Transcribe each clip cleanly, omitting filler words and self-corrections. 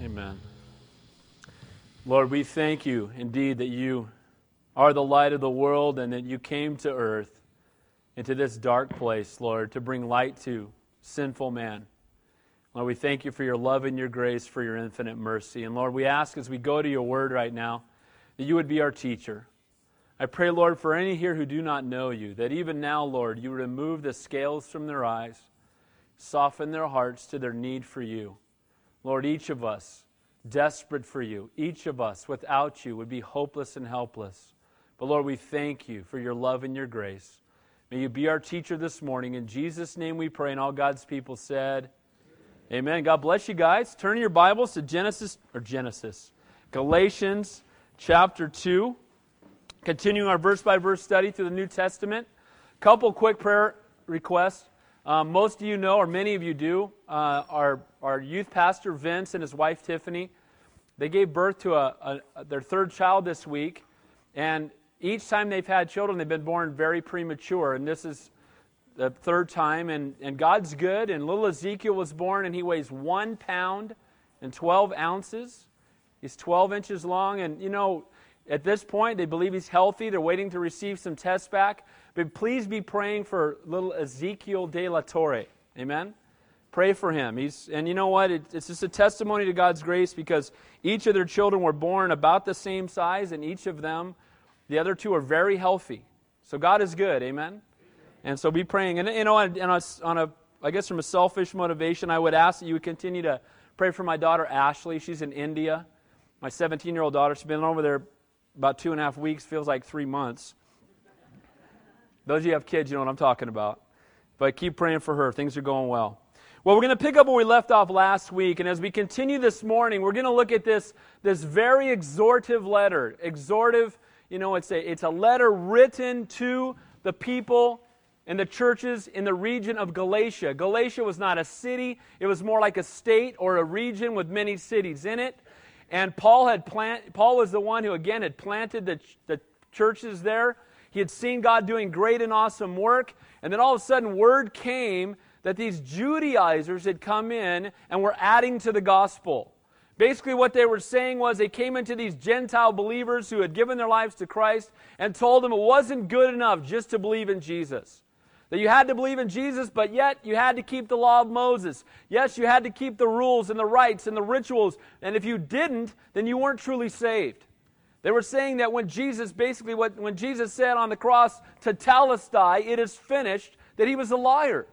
Amen. Lord, we thank you indeed that you are the light of the world and that you came to earth and to this dark place, Lord, to bring light to sinful man. Lord, we thank you for your love and your grace, for your infinite mercy. And Lord, we ask as we go to your word right now that you would be our teacher. I pray, Lord, for any here who do not know you, that even now, Lord, you remove the scales from their eyes, soften their hearts to their need for you. Lord, each of us desperate for you, each of us without you would be hopeless and helpless. But Lord, we thank you for your love and your grace. May you be our teacher this morning. In Jesus' name we pray, and all God's people said, amen. Amen. God bless you guys. Turn your Bibles to Galatians chapter 2. Continuing our verse-by-verse study through the New Testament. Couple quick prayer requests. Most of you know, or many of you do, our youth pastor Vince and his wife Tiffany, they gave birth to their third child this week, and each time they've had children, they've been born very premature, and this is the third time, and God's good, and little Ezekiel was born, and he weighs 1 pound and 12 ounces. He's 12 inches long, and you know, at this point, they believe he's healthy. They're waiting to receive some tests back. But please be praying for little Ezekiel de la Torre. Amen? Pray for him. And you know what? It's just a testimony to God's grace because each of their children were born about the same size, and each of them, the other two, are very healthy. So God is good. Amen? And so be praying. And you know, I guess from a selfish motivation, I would ask that you would continue to pray for my daughter, Ashley. She's in India. My 17-year-old daughter, she's been over there about 2.5 weeks, feels like 3 months. Those of you who have kids, you know what I'm talking about. But keep praying for her. Things are going well. Well, we're going to pick up where we left off last week. And as we continue this morning, we're going to look at this very exhortive letter. Exhortive, you know, it's a letter written to the people and the churches in the region of Galatia. Galatia was not a city. It was more like a state or a region with many cities in it. And Paul was the one who, again, had planted the churches there. He had seen God doing great and awesome work. And then all of a sudden, word came that these Judaizers had come in and were adding to the gospel. Basically, what they were saying was they came into these Gentile believers who had given their lives to Christ and told them it wasn't good enough just to believe in Jesus. That you had to believe in Jesus, but yet you had to keep the law of Moses. Yes, you had to keep the rules and the rites and the rituals. And if you didn't, then you weren't truly saved. They were saying that when Jesus said on the cross, to Talitha, it is finished, that he was a liar.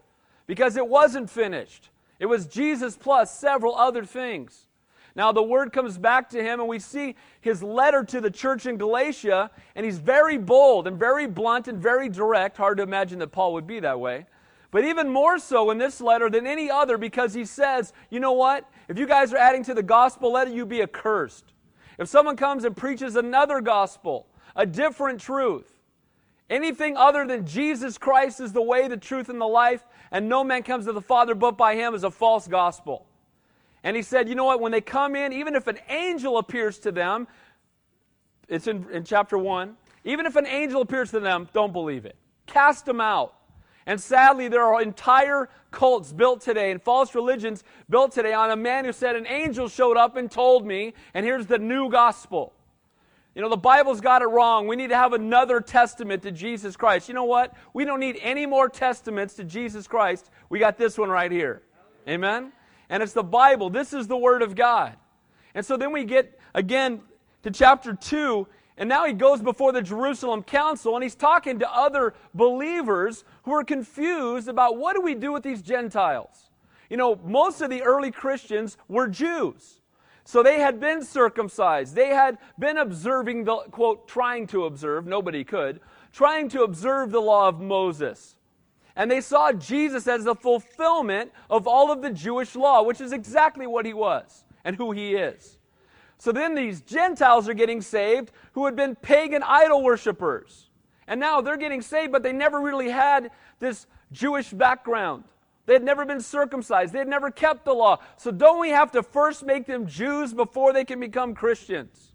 Because it wasn't finished. It was Jesus plus several other things. Now the word comes back to him, and we see his letter to the church in Galatia, and he's very bold and very blunt and very direct. Hard to imagine that Paul would be that way. But even more so in this letter than any other, because he says, you know what? If you guys are adding to the gospel, let you be accursed. If someone comes and preaches another gospel, a different truth, anything other than Jesus Christ is the way, the truth, and the life, and no man comes to the Father but by him, is a false gospel. And he said, you know what, when they come in, even if an angel appears to them, it's in chapter 1, even if an angel appears to them, don't believe it. Cast them out. And sadly, there are entire cults built today and false religions built today on a man who said, an angel showed up and told me, and here's the new gospel. You know, the Bible's got it wrong. We need to have another testament to Jesus Christ. You know what? We don't need any more testaments to Jesus Christ. We got this one right here. Amen? And it's the Bible. This is the Word of God. And so then we get, again, to chapter 2, and now he goes before the Jerusalem Council, and he's talking to other believers who are confused about what do we do with these Gentiles. You know, most of the early Christians were Jews. So they had been circumcised. They had been observing the, quote, trying to observe the law of Moses. And they saw Jesus as the fulfillment of all of the Jewish law, which is exactly what he was and who he is. So then these Gentiles are getting saved who had been pagan idol worshipers. And now they're getting saved, but they never really had this Jewish background. They had never been circumcised. They had never kept the law. So don't we have to first make them Jews before they can become Christians?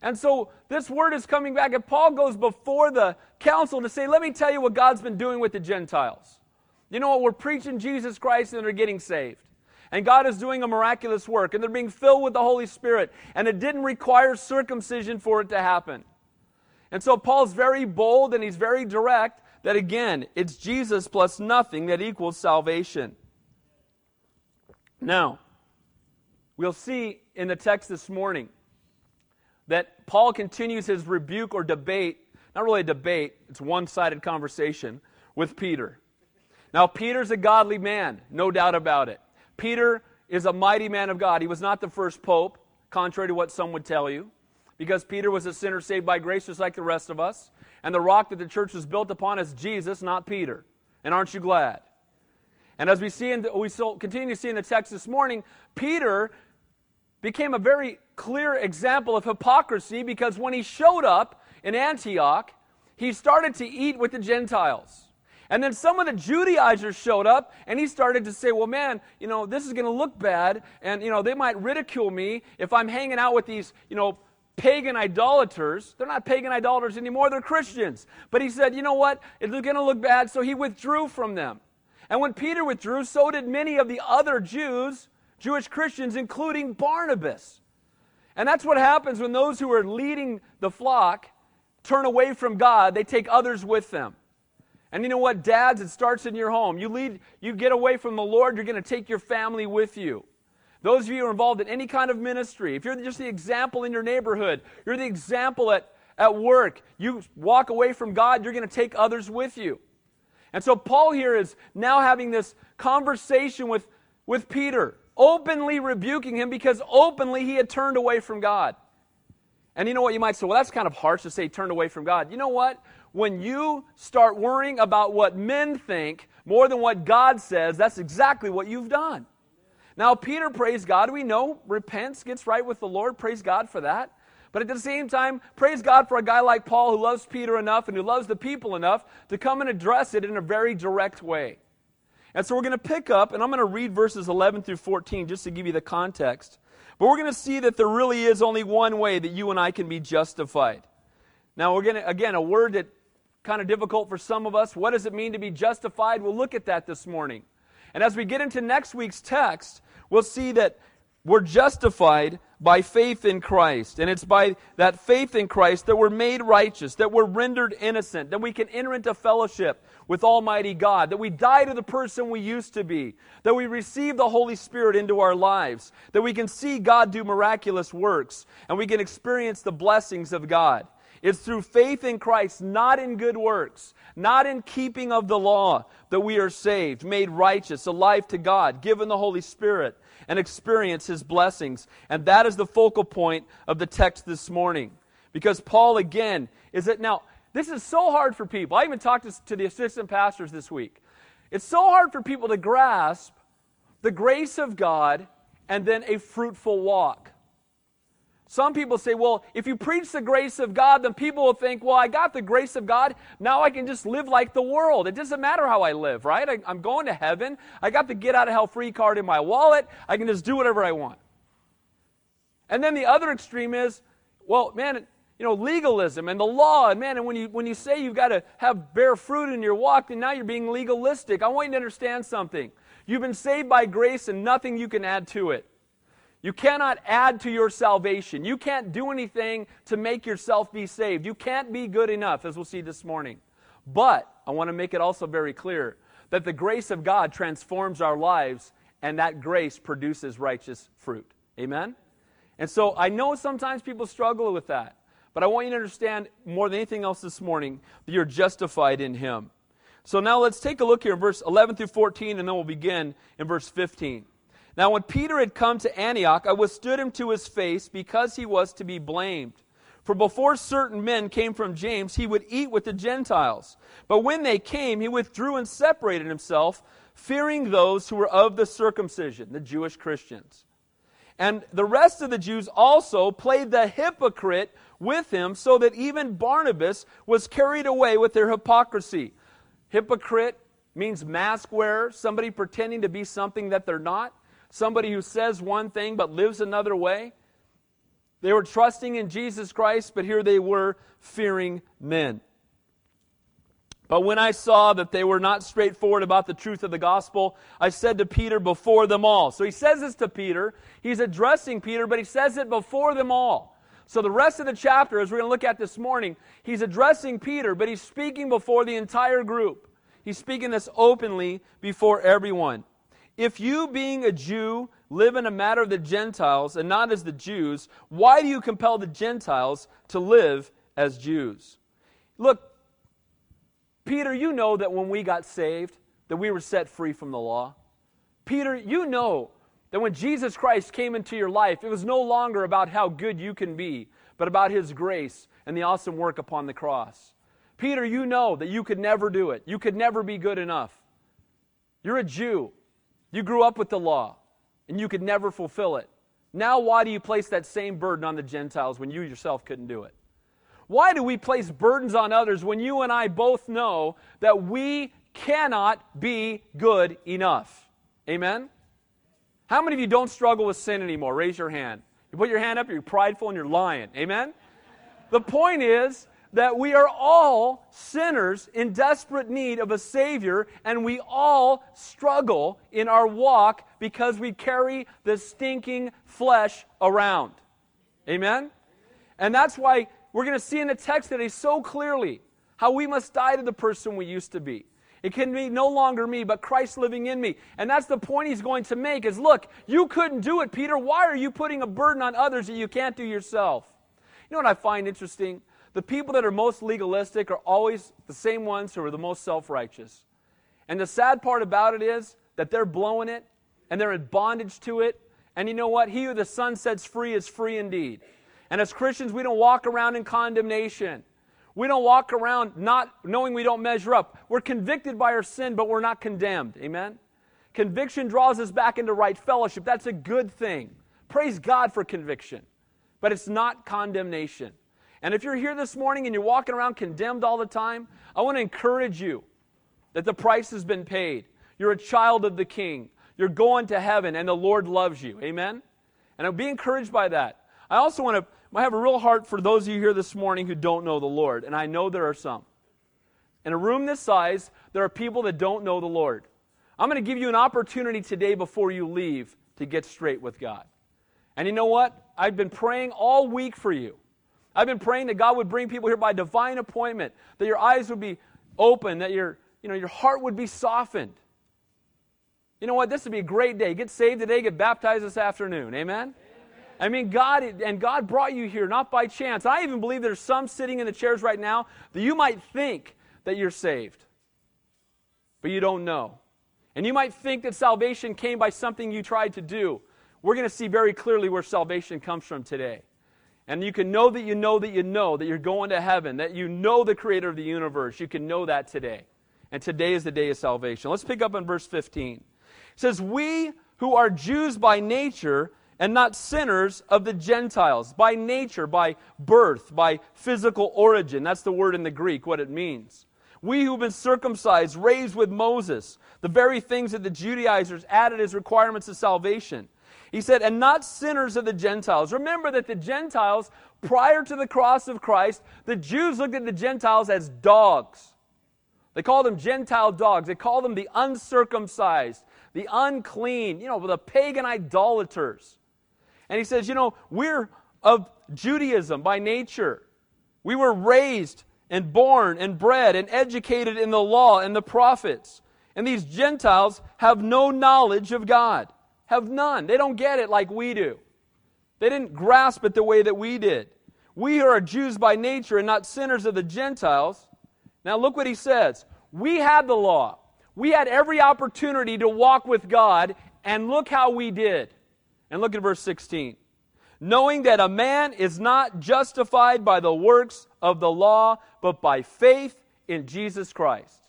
And so this word is coming back, and Paul goes before the council to say, let me tell you what God's been doing with the Gentiles. You know what? We're preaching Jesus Christ and they're getting saved. and God is doing a miraculous work, and they're being filled with the Holy Spirit, and it didn't require circumcision for it to happen. And so Paul's very bold and he's very direct that, again, it's Jesus plus nothing that equals salvation. Now, we'll see in the text this morning that Paul continues his rebuke or debate, not really a debate, it's one-sided conversation, with Peter. Now, Peter's a godly man, no doubt about it. Peter is a mighty man of God. He was not the first pope, contrary to what some would tell you, because Peter was a sinner saved by grace just like the rest of us. And the rock that the church was built upon is Jesus, not Peter. And aren't you glad? And as we see, continue to see in the text this morning, Peter became a very clear example of hypocrisy, because when he showed up in Antioch, he started to eat with the Gentiles. And then some of the Judaizers showed up, and he started to say, well, man, you know, this is going to look bad, and, you know, they might ridicule me if I'm hanging out with these, you know, pagan idolaters. They're not pagan idolaters anymore, they're Christians. But he said, you know what, it's going to look bad, so he withdrew from them. And when Peter withdrew, so did many of the other Jews, Jewish Christians, including Barnabas. And that's what happens when those who are leading the flock turn away from God, they take others with them. And you know what, dads, it starts in your home. You get away from the Lord, you're going to take your family with you. Those of you who are involved in any kind of ministry, if you're just the example in your neighborhood, you're the example at work, you walk away from God, you're going to take others with you. And so Paul here is now having this conversation with Peter, openly rebuking him because openly he had turned away from God. And you know what, you might say, well, that's kind of harsh to say turned away from God. You know what? When you start worrying about what men think more than what God says, that's exactly what you've done. Now, Peter, praise God, we know, repents, gets right with the Lord, praise God for that. But at the same time, praise God for a guy like Paul who loves Peter enough and who loves the people enough to come and address it in a very direct way. And so we're going to pick up, and I'm going to read verses 11 through 14 just to give you the context. But we're going to see that there really is only one way that you and I can be justified. Now, we're going to, again, a word that kind of difficult for some of us. What does it mean to be justified? We'll look at that this morning. And as we get into next week's text, we'll see that we're justified by faith in Christ. And it's by that faith in Christ that we're made righteous, that we're rendered innocent, that we can enter into fellowship with Almighty God, that we die to the person we used to be, that we receive the Holy Spirit into our lives, that we can see God do miraculous works, and we can experience the blessings of God. It's through faith in Christ, not in good works, not in keeping of the law, that we are saved, made righteous, alive to God, given the Holy Spirit, and experience His blessings. And that is the focal point of the text this morning. Because Paul, again, is that now, this is so hard for people. I even talked to the assistant pastors this week. It's so hard for people to grasp the grace of God and then a fruitful walk. Some people say, well, if you preach the grace of God, then people will think, well, I got the grace of God, now I can just live like the world. It doesn't matter how I live, right? I'm going to heaven. I got the get-out-of-hell-free card in my wallet. I can just do whatever I want. And then the other extreme is, well, man, you know, legalism and the law, and man, and when you say you've got to have bear fruit in your walk, then now you're being legalistic. I want you to understand something. You've been saved by grace and nothing you can add to it. You cannot add to your salvation. You can't do anything to make yourself be saved. You can't be good enough, as we'll see this morning. But I want to make it also very clear that the grace of God transforms our lives, and that grace produces righteous fruit. Amen? And so I know sometimes people struggle with that, but I want you to understand more than anything else this morning that you're justified in Him. So now let's take a look here in verse 11 through 14, and then we'll begin in verse 15. Now when Peter had come to Antioch, I withstood him to his face, because he was to be blamed. For before certain men came from James, he would eat with the Gentiles. But when they came, he withdrew and separated himself, fearing those who were of the circumcision, the Jewish Christians. And the rest of the Jews also played the hypocrite with him, so that even Barnabas was carried away with their hypocrisy. Hypocrite means mask wearer, somebody pretending to be something that they're not. Somebody who says one thing but lives another way. They were trusting in Jesus Christ, but here they were fearing men. But when I saw that they were not straightforward about the truth of the gospel, I said to Peter before them all. So he says this to Peter. He's addressing Peter, but he says it before them all. So the rest of the chapter, as we're going to look at this morning, he's addressing Peter, but he's speaking before the entire group. He's speaking this openly before everyone. If you, being a Jew, live in a matter of the Gentiles and not as the Jews, why do you compel the Gentiles to live as Jews? Look, Peter, you know that when we got saved, that we were set free from the law. Peter, you know that when Jesus Christ came into your life, it was no longer about how good you can be, but about His grace and the awesome work upon the cross. Peter, you know that you could never do it. You could never be good enough. You're a Jew. You grew up with the law, and you could never fulfill it. Now why do you place that same burden on the Gentiles when you yourself couldn't do it? Why do we place burdens on others when you and I both know that we cannot be good enough? Amen? How many of you don't struggle with sin anymore? Raise your hand. You put your hand up, you're prideful and you're lying. Amen? The point is that we are all sinners in desperate need of a Savior, and we all struggle in our walk because we carry the stinking flesh around. Amen? And that's why we're going to see in the text today so clearly how we must die to the person we used to be. It can be no longer me, but Christ living in me. And that's the point he's going to make is, look, you couldn't do it, Peter. Why are you putting a burden on others that you can't do yourself? You know what I find interesting? The people that are most legalistic are always the same ones who are the most self-righteous. And the sad part about it is that they're blowing it, and they're in bondage to it. And you know what? He who the Son sets free is free indeed. And as Christians, we don't walk around in condemnation. We don't walk around not knowing we don't measure up. We're convicted by our sin, but we're not condemned. Amen? Conviction draws us back into right fellowship. That's a good thing. Praise God for conviction. But it's not condemnation. And if you're here this morning and you're walking around condemned all the time, I want to encourage you that the price has been paid. You're a child of the King. You're going to heaven, and the Lord loves you. Amen? And I'll be encouraged by that. I also want to have a real heart for those of you here this morning who don't know the Lord, and I know there are some. In a room this size, there are people that don't know the Lord. I'm going to give you an opportunity today before you leave to get straight with God. And you know what? I've been praying all week for you. I've been praying that God would bring people here by divine appointment, that your eyes would be open, that your heart would be softened. You know what? This would be a great day. Get saved today, get baptized this afternoon. Amen? I mean, God brought you here, not by chance. I even believe there's some sitting in the chairs right now that you might think that you're saved, but you don't know. And you might think that salvation came by something you tried to do. We're going to see very clearly where salvation comes from today. And you can know that you know that you know that you're going to heaven, that you know the Creator of the universe. You can know that today. And today is the day of salvation. Let's pick up in verse 15. It says, "We who are Jews by nature, and not sinners of the Gentiles," by nature, by birth, by physical origin. That's the word in the Greek, what it means. "We who've been circumcised, raised with Moses," the very things that the Judaizers added as requirements of salvation. He said, "and not sinners of the Gentiles." Remember that the Gentiles, prior to the cross of Christ, the Jews looked at the Gentiles as dogs. They called them Gentile dogs. They called them the uncircumcised, the unclean, the pagan idolaters. And he says, we're of Judaism by nature. We were raised and born and bred and educated in the law and the prophets. And these Gentiles have no knowledge of God. Have none. They don't get it like we do. They didn't grasp it the way that we did. "We who are Jews by nature and not sinners of the Gentiles." Now look what he says. We had the law. We had every opportunity to walk with God, and look how we did. And look at verse 16. "Knowing that a man is not justified by the works of the law, but by faith in Jesus Christ."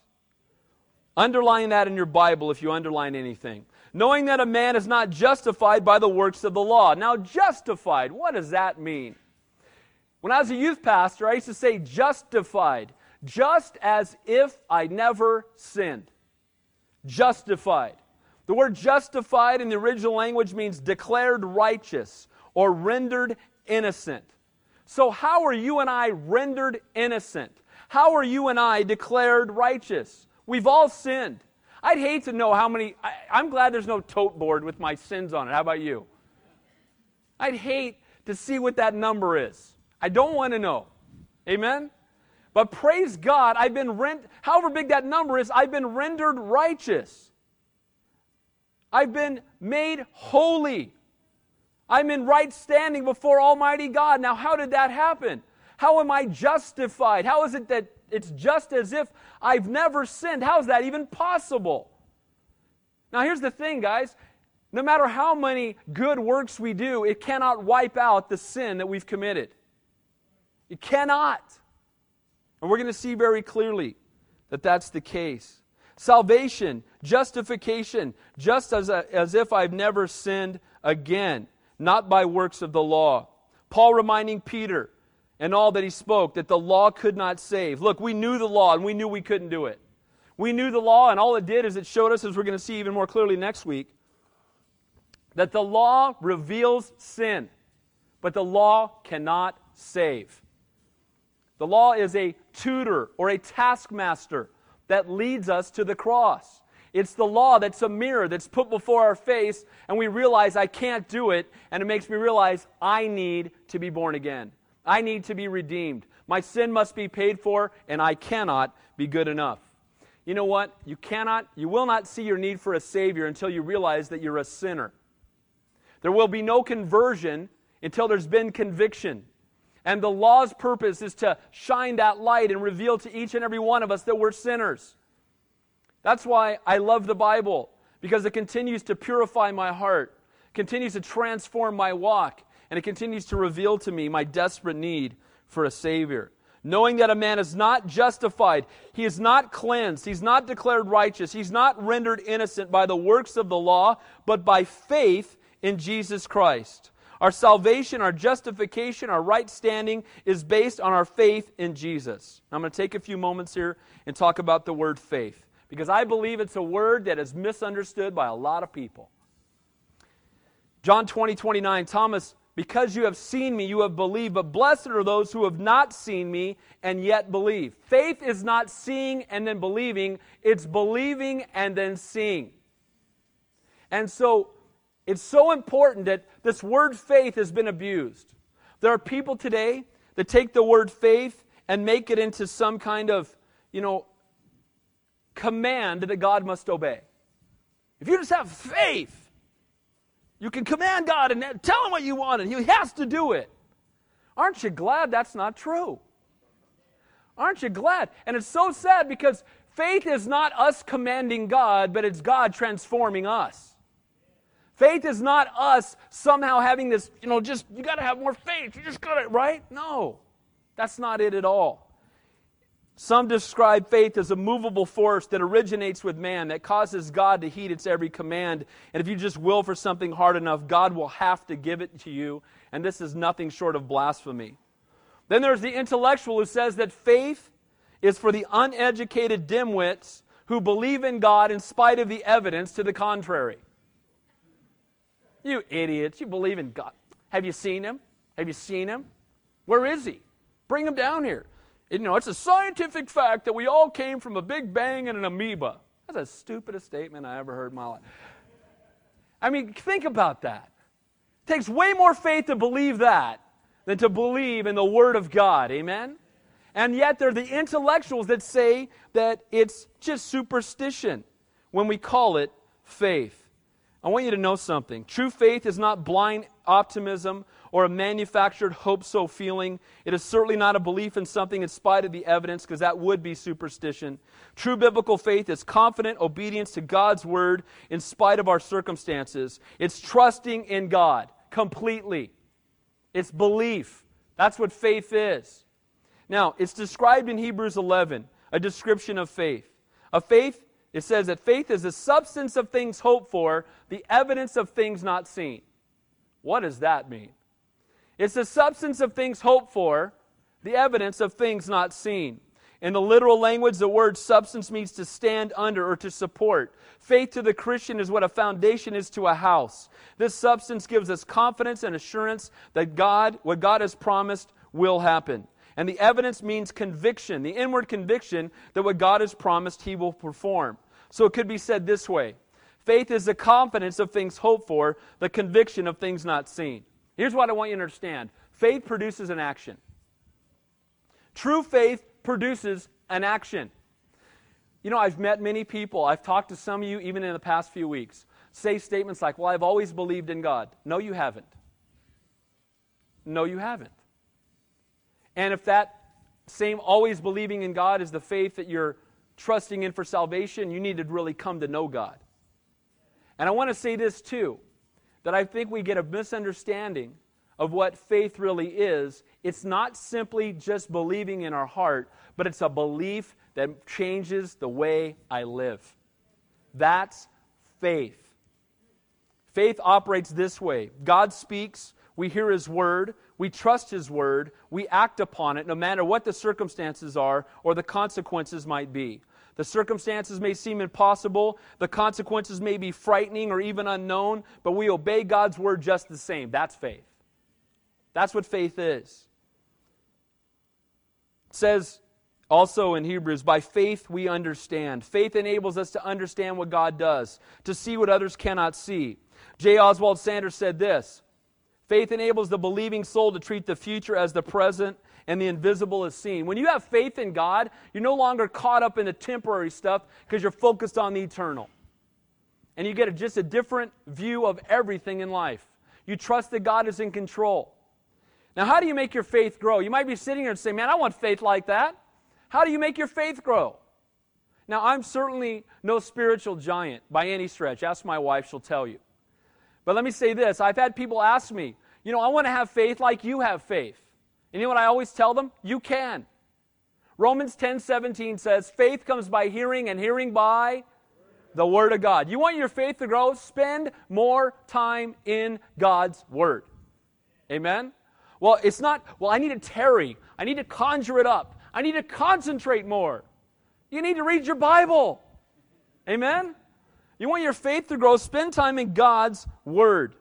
Underline that in your Bible if you underline anything. Knowing that a man is not justified by the works of the law. Now, justified, what does that mean? When I was a youth pastor, I used to say justified. Just as if I never sinned. Justified. The word justified in the original language means declared righteous or rendered innocent. So how are you and I rendered innocent? How are you and I declared righteous? We've all sinned. I'd hate to know how many. I'm glad there's no tote board with my sins on it. How about you? I'd hate to see what that number is. I don't want to know. Amen? But praise God, I've been however big that number is, I've been rendered righteous. I've been made holy. I'm in right standing before Almighty God. Now, how did that happen? How am I justified? How is it that it's just as if I've never sinned? How is that even possible? Now, here's the thing, guys. No matter how many good works we do, it cannot wipe out the sin that we've committed. It cannot. And we're going to see very clearly that that's the case. Salvation, justification, just as if I've never sinned again, not by works of the law. Paul reminding Peter, and all that he spoke, that the law could not save. Look, we knew the law, and we knew we couldn't do it. We knew the law, and all it did is it showed us, as we're going to see even more clearly next week, that the law reveals sin, but the law cannot save. The law is a tutor or a taskmaster that leads us to the cross. It's the law that's a mirror that's put before our face, and we realize I can't do it, and it makes me realize I need to be born again. I need to be redeemed. My sin must be paid for, and I cannot be good enough. You know what? You will not see your need for a Savior until you realize that you're a sinner. There will be no conversion until there's been conviction. And the law's purpose is to shine that light and reveal to each and every one of us that we're sinners. That's why I love the Bible, because it continues to purify my heart, continues to transform my walk, and it continues to reveal to me my desperate need for a Savior. Knowing that a man is not justified, he is not cleansed, he's not declared righteous, he's not rendered innocent by the works of the law, but by faith in Jesus Christ. Our salvation, our justification, our right standing is based on our faith in Jesus. Now, I'm going to take a few moments here and talk about the word faith, because I believe it's a word that is misunderstood by a lot of people. John 20:29, Thomas, because you have seen me, you have believed, but blessed are those who have not seen me and yet believe. Faith is not seeing and then believing, it's believing and then seeing. And so, it's so important that this word faith has been abused. There are people today that take the word faith and make it into some kind of, command that God must obey. If you just have faith, you can command God and tell Him what you want, and He has to do it. Aren't you glad that's not true? Aren't you glad? And it's so sad, because faith is not us commanding God, but it's God transforming us. Faith is not us somehow having this, you got to have more faith, you just got it, right? No, that's not it at all. Some describe faith as a movable force that originates with man, that causes God to heed its every command. And if you just will for something hard enough, God will have to give it to you. And this is nothing short of blasphemy. Then there's the intellectual who says that faith is for the uneducated dimwits who believe in God in spite of the evidence to the contrary. You idiots, you believe in God. Have you seen Him? Have you seen Him? Where is He? Bring Him down here. It's a scientific fact that we all came from a big bang and an amoeba. That's the stupidest statement I ever heard in my life. I mean, think about that. It takes way more faith to believe that than to believe in the Word of God. Amen? And yet there are the intellectuals that say that it's just superstition when we call it faith. I want you to know something. True faith is not blind optimism or a manufactured hope-so feeling. It is certainly not a belief in something in spite of the evidence, because that would be superstition. True biblical faith is confident obedience to God's Word in spite of our circumstances. It's trusting in God completely. It's belief. That's what faith is. Now, it's described in Hebrews 11, a description of faith. It says that faith is the substance of things hoped for, the evidence of things not seen. What does that mean? It's the substance of things hoped for, the evidence of things not seen. In the literal language, the word substance means to stand under or to support. Faith to the Christian is what a foundation is to a house. This substance gives us confidence and assurance that what God has promised will happen. And the evidence means conviction, the inward conviction that what God has promised He will perform. So it could be said this way. Faith is the confidence of things hoped for, the conviction of things not seen. Here's what I want you to understand. Faith produces an action. True faith produces an action. You know, I've met many people, I've talked to some of you even in the past few weeks, say statements like, well, I've always believed in God. No, you haven't. No, you haven't. And if that same always believing in God is the faith that you're trusting in for salvation, you need to really come to know God. And I want to say this too, that I think we get a misunderstanding of what faith really is. It's not simply just believing in our heart, but it's a belief that changes the way I live. That's faith. Faith operates this way. God speaks, we hear His word, we trust His word, we act upon it no matter what the circumstances are or the consequences might be. The circumstances may seem impossible, the consequences may be frightening or even unknown, but we obey God's word just the same. That's faith. That's what faith is. It says also in Hebrews, by faith we understand. Faith enables us to understand what God does, to see what others cannot see. J. Oswald Sanders said this, faith enables the believing soul to treat the future as the present and the invisible as seen. When you have faith in God, you're no longer caught up in the temporary stuff because you're focused on the eternal. And you get just a different view of everything in life. You trust that God is in control. Now, how do you make your faith grow? You might be sitting here and say, man, I want faith like that. How do you make your faith grow? Now, I'm certainly no spiritual giant by any stretch. Ask my wife, she'll tell you. But let me say this. I've had people ask me, you know, I want to have faith like you have faith. And you know what I always tell them? You can. Romans 10:17 says, faith comes by hearing and hearing by the Word of God. You want your faith to grow? Spend more time in God's Word. Amen? Well, it's not, well, I need to tarry. I need to conjure it up. I need to concentrate more. You need to read your Bible. Amen? You want your faith to grow, spend time in God's Word.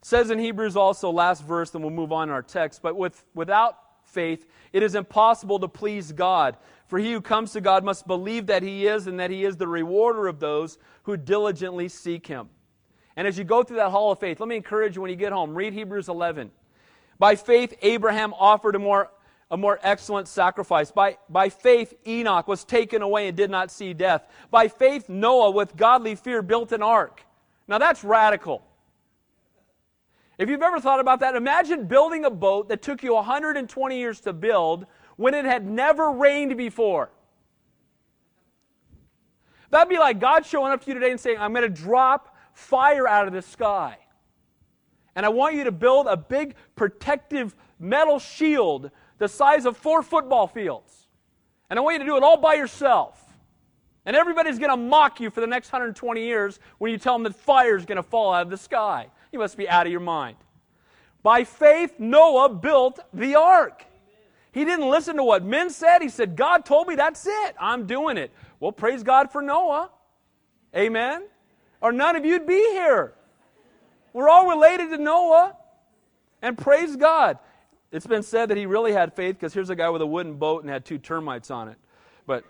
It says in Hebrews also, last verse, then we'll move on in our text, but without faith, it is impossible to please God. For he who comes to God must believe that He is, and that He is the rewarder of those who diligently seek Him. And as you go through that hall of faith, let me encourage you when you get home, read Hebrews 11. By faith, Abraham offered a more excellent sacrifice. By faith, Enoch was taken away and did not see death. By faith, Noah, with godly fear, built an ark. Now that's radical. If you've ever thought about that, imagine building a boat that took you 120 years to build when it had never rained before. That'd be like God showing up to you today and saying, I'm going to drop fire out of the sky. And I want you to build a big protective metal shield the size of 4 football fields. And I want you to do it all by yourself. And everybody's going to mock you for the next 120 years when you tell them that fire is going to fall out of the sky. You must be out of your mind. By faith, Noah built the ark. He didn't listen to what men said. He said, God told me, that's it. I'm doing it. Well, praise God for Noah. Amen? Or none of you'd be here. We're all related to Noah. And praise God. It's been said that he really had faith because here's a guy with a wooden boat and had 2 termites on it. But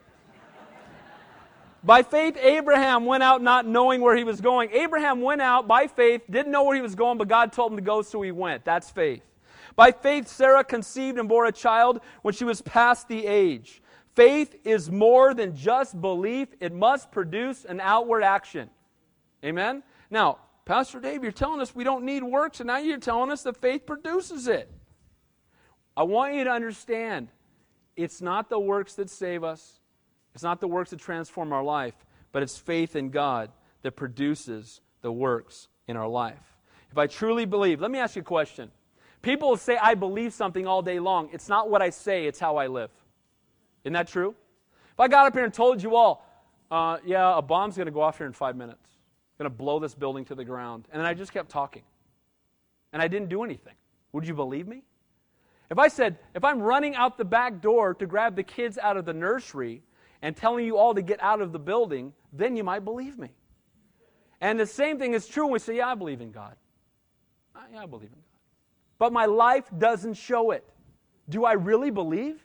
by faith, Abraham went out not knowing where he was going. Abraham went out by faith, didn't know where he was going, but God told him to go, so he went. That's faith. By faith, Sarah conceived and bore a child when she was past the age. Faith is more than just belief. It must produce an outward action. Amen? Now, Pastor Dave, you're telling us we don't need works, and now you're telling us that faith produces it. I want you to understand, it's not the works that save us. It's not the works that transform our life, but it's faith in God that produces the works in our life. If I truly believe, let me ask you a question. People will say, I believe something all day long. It's not what I say, it's how I live. Isn't that true? If I got up here and told you all, a bomb's going to go off here in 5 minutes. It's going to blow this building to the ground. And then I just kept talking. And I didn't do anything. Would you believe me? If I said, if I'm running out the back door to grab the kids out of the nursery and telling you all to get out of the building, then you might believe me. And the same thing is true when we say, I believe in God. I believe in God. But my life doesn't show it. do I really believe?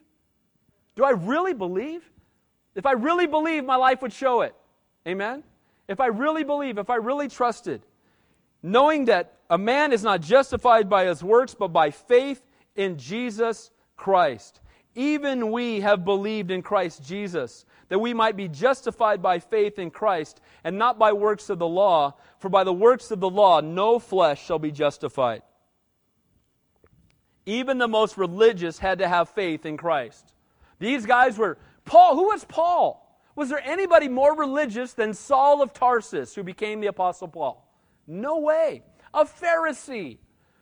Do I really believe? If I really believe, my life would show it. Amen? If I really believe, if I really trusted, knowing that a man is not justified by his works, but by faith in Jesus Christ. Even we have believed in Christ Jesus, that we might be justified by faith in Christ, and not by works of the law, for by the works of the law no flesh shall be justified. Even the most religious had to have faith in Christ. These guys were... Paul, who was Paul? Was there anybody more religious than Saul of Tarsus, who became the Apostle Paul? No way. A Pharisee,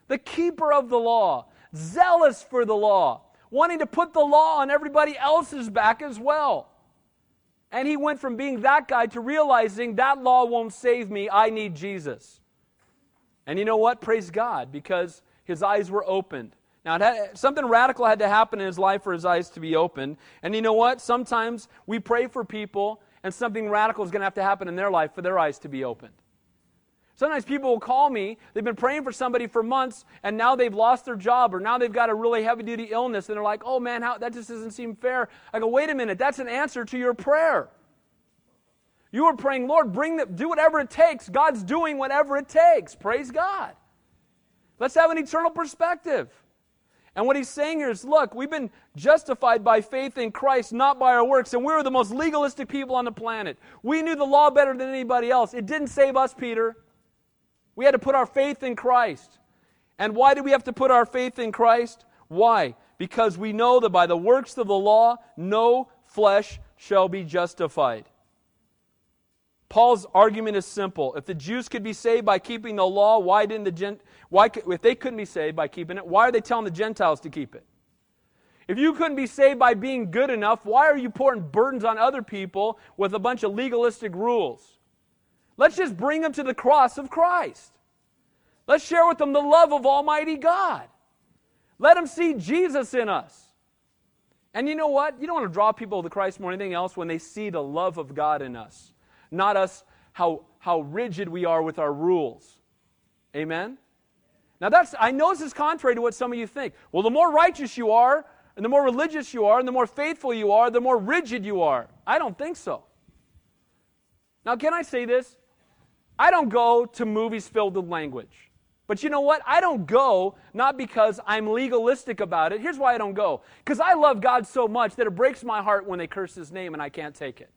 the keeper of the law, zealous for the law, wanting to put the law on everybody else's back as well. And he went from being that guy to realizing that law won't save me, I need Jesus. And you know what? Praise God, because his eyes were opened. Now, something radical had to happen in his life for his eyes to be opened. And you know what? Sometimes we pray for people, and something radical is going to have to happen in their life for their eyes to be opened. Sometimes people will call me, they've been praying for somebody for months, and now they've lost their job, or now they've got a really heavy-duty illness, and they're like, oh man, that just doesn't seem fair. I go, wait a minute, that's an answer to your prayer. You were praying, Lord, do whatever it takes. God's doing whatever it takes. Praise God. Let's have an eternal perspective. And what he's saying here is, look, we've been justified by faith in Christ, not by our works. And we were the most legalistic people on the planet. We knew the law better than anybody else. It didn't save us, Peter. We had to put our faith in Christ. And why do we have to put our faith in Christ? Why? Because we know that by the works of the law, no flesh shall be justified. Paul's argument is simple. If the Jews could be saved by keeping the law, if they couldn't be saved by keeping it, why are they telling the Gentiles to keep it? If you couldn't be saved by being good enough, why are you pouring burdens on other people with a bunch of legalistic rules? Let's just bring them to the cross of Christ. Let's share with them the love of Almighty God. Let them see Jesus in us. And you know what? You don't want to draw people to Christ more than anything else when they see the love of God in us. Not us, how rigid we are with our rules. Amen? Now I know this is contrary to what some of you think. Well, the more righteous you are, and the more religious you are, and the more faithful you are, the more rigid you are. I don't think so. Now, can I say this? I don't go to movies filled with language. But you know what? I don't go not because I'm legalistic about it. Here's why I don't go. Because I love God so much that it breaks my heart when they curse His name and I can't take it.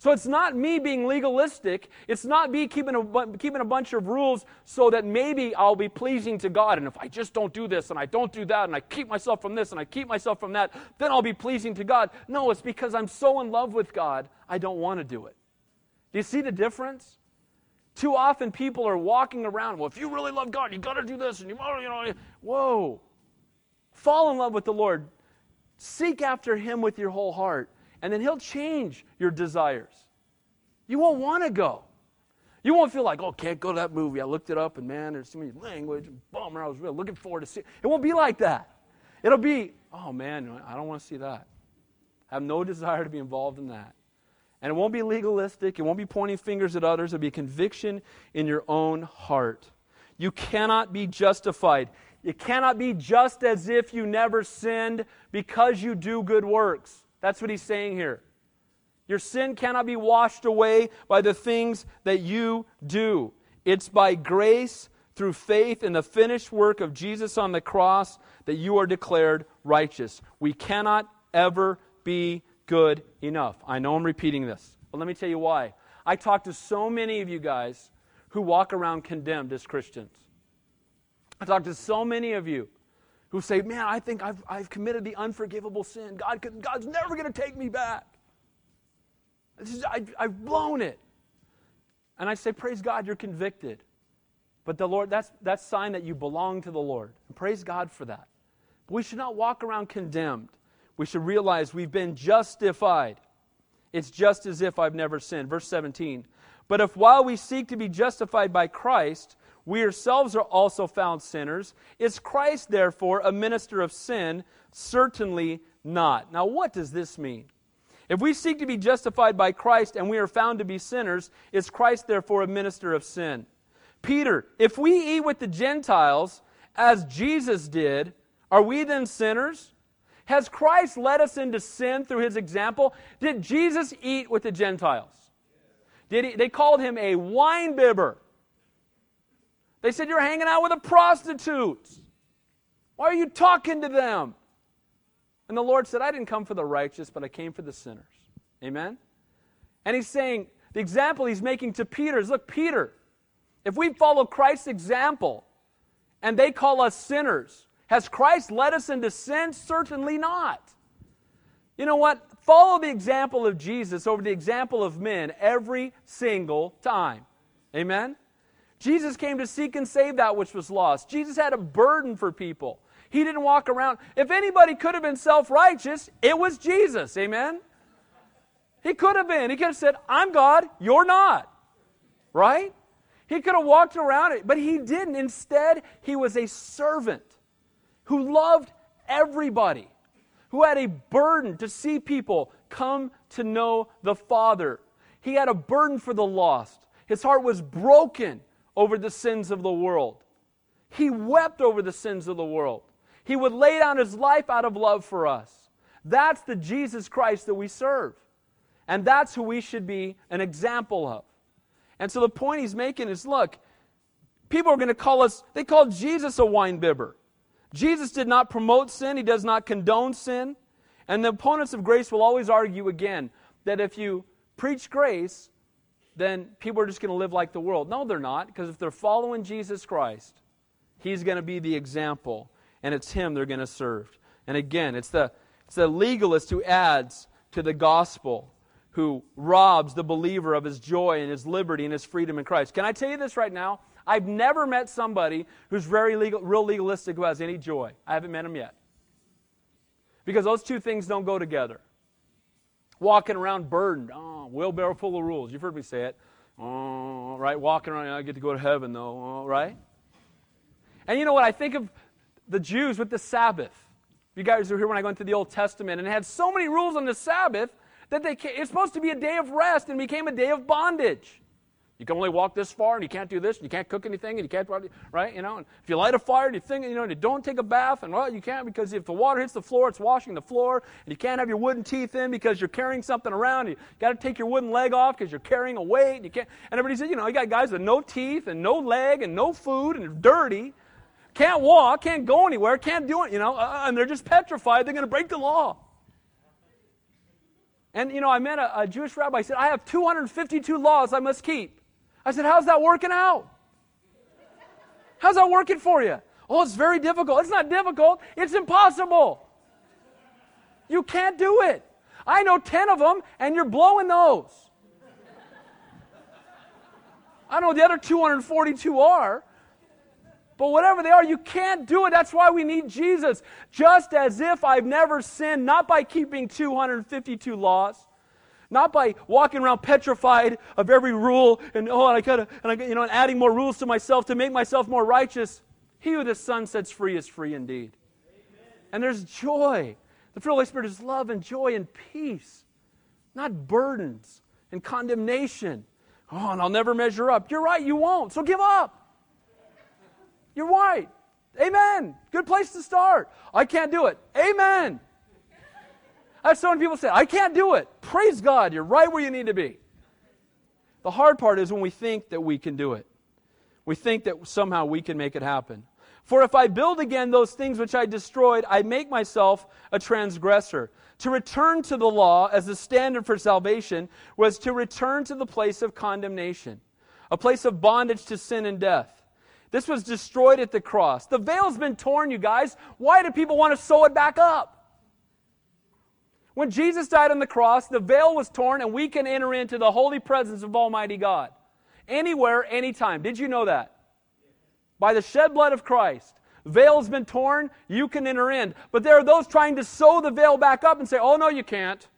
So it's not me being legalistic. It's not me keeping a bunch of rules so that maybe I'll be pleasing to God. And if I just don't do this and I don't do that and I keep myself from this and I keep myself from that, then I'll be pleasing to God. No, it's because I'm so in love with God, I don't want to do it. Do you see the difference? Too often people are walking around, well, if you really love God, you got to do this. And whoa. Fall in love with the Lord. Seek after Him with your whole heart. And then He'll change your desires. You won't want to go. You won't feel like, oh, can't go to that movie. I looked it up, and man, there's so many language. And bummer, I was really looking forward to see it. It won't be like that. It'll be, oh, man, I don't want to see that. I have no desire to be involved in that. And it won't be legalistic. It won't be pointing fingers at others. It'll be conviction in your own heart. You cannot be justified. It cannot be just as if you never sinned because you do good works. That's what he's saying here. Your sin cannot be washed away by the things that you do. It's by grace, through faith in the finished work of Jesus on the cross, that you are declared righteous. We cannot ever be good enough. I know I'm repeating this, but let me tell you why. I talk to so many of you guys who walk around condemned as Christians. I talk to so many of you who say, man, I think I've committed the unforgivable sin. God's never going to take me back. I've blown it. And I say, praise God, you're convicted. But the Lord, that's a sign that you belong to the Lord. And praise God for that. But we should not walk around condemned. We should realize we've been justified. It's just as if I've never sinned. Verse 17, but if while we seek to be justified by Christ, we ourselves are also found sinners. Is Christ, therefore, a minister of sin? Certainly not. Now, what does this mean? If we seek to be justified by Christ and we are found to be sinners, is Christ, therefore, a minister of sin? Peter, if we eat with the Gentiles as Jesus did, Are we then sinners? Has Christ led us into sin through his example? Did Jesus eat with the Gentiles? They called him a wine bibber. They said, you're hanging out with the prostitutes. Why are you talking to them? And the Lord said, I didn't come for the righteous, but I came for the sinners. Amen? And he's saying, the example he's making to Peter is, look, Peter, if we follow Christ's example and they call us sinners, has Christ led us into sin? Certainly not. You know what? Follow the example of Jesus over the example of men every single time. Amen? Jesus came to seek and save that which was lost. Jesus had a burden for people. He didn't walk around. If anybody could have been self-righteous, it was Jesus. Amen? He could have been. He could have said, I'm God, you're not. Right? He could have walked around it, but he didn't. Instead, he was a servant who loved everybody, who had a burden to see people come to know the Father. He had a burden for the lost. His heart was broken over the sins of the world. He wept over the sins of the world. He would lay down his life out of love for us. That's the Jesus Christ that we serve. And that's who we should be an example of. And so the point he's making is, look, people are going to call us, they called Jesus a wine bibber. Jesus did not promote sin. He does not condone sin. And the opponents of grace will always argue again that if you preach grace, then people are just going to live like the world. No, they're not, because if they're following Jesus Christ, he's going to be the example, and it's him they're going to serve. And again, it's the legalist who adds to the gospel, who robs the believer of his joy and his liberty and his freedom in Christ. Can I tell you this right now? I've never met somebody who's very real legalistic who has any joy. I haven't met him yet. Because those two things don't go together. Walking around burdened, wheelbarrow full of rules. You've heard me say it. Oh, right, walking around, I get to go to heaven though, oh, right? And you know what? I think of the Jews with the Sabbath. You guys were here when I went through the Old Testament, and it had so many rules on the Sabbath that it's supposed to be a day of rest and became a day of bondage. You can only walk this far, and you can't do this, and you can't cook anything, and you can't, right? You know, and if you light a fire, and you think, you know, and you don't take a bath, and well, you can't because if the water hits the floor, it's washing the floor, and you can't have your wooden teeth in because you're carrying something around. You got to take your wooden leg off because you're carrying a weight. And you can't. And everybody said, you know, you got guys with no teeth and no leg and no food and dirty, can't walk, can't go anywhere, can't do it. You know, and they're just petrified. They're going to break the law. And you know, I met a Jewish rabbi. He said, I have 252 laws I must keep. I said, how's that working out? How's that working for you? Oh, it's very difficult. It's not difficult. It's impossible. You can't do it. I know 10 of them, and you're blowing those. I know the other 242 are, but whatever they are, you can't do it. That's why we need Jesus. Just as if I've never sinned, not by keeping 252 laws, not by walking around petrified of every rule and and adding more rules to myself to make myself more righteous. He who the Son sets free is free indeed. Amen. And there's joy. The fruit of the Holy Spirit is love and joy and peace, not burdens and condemnation. Oh, and I'll never measure up. You're right, you won't. So give up. You're right. Amen. Good place to start. I can't do it. Amen. I've so many people say, I can't do it. Praise God, you're right where you need to be. The hard part is when we think that we can do it. We think that somehow we can make it happen. For if I build again those things which I destroyed, I make myself a transgressor. To return to the law as the standard for salvation was to return to the place of condemnation, a place of bondage to sin and death. This was destroyed at the cross. The veil's been torn, you guys. Why do people want to sew it back up? When Jesus died on the cross, the veil was torn and we can enter into the holy presence of Almighty God. Anywhere, anytime. Did you know that? By the shed blood of Christ, veil's been torn, you can enter in. But there are those trying to sew the veil back up and say, oh no, you can't.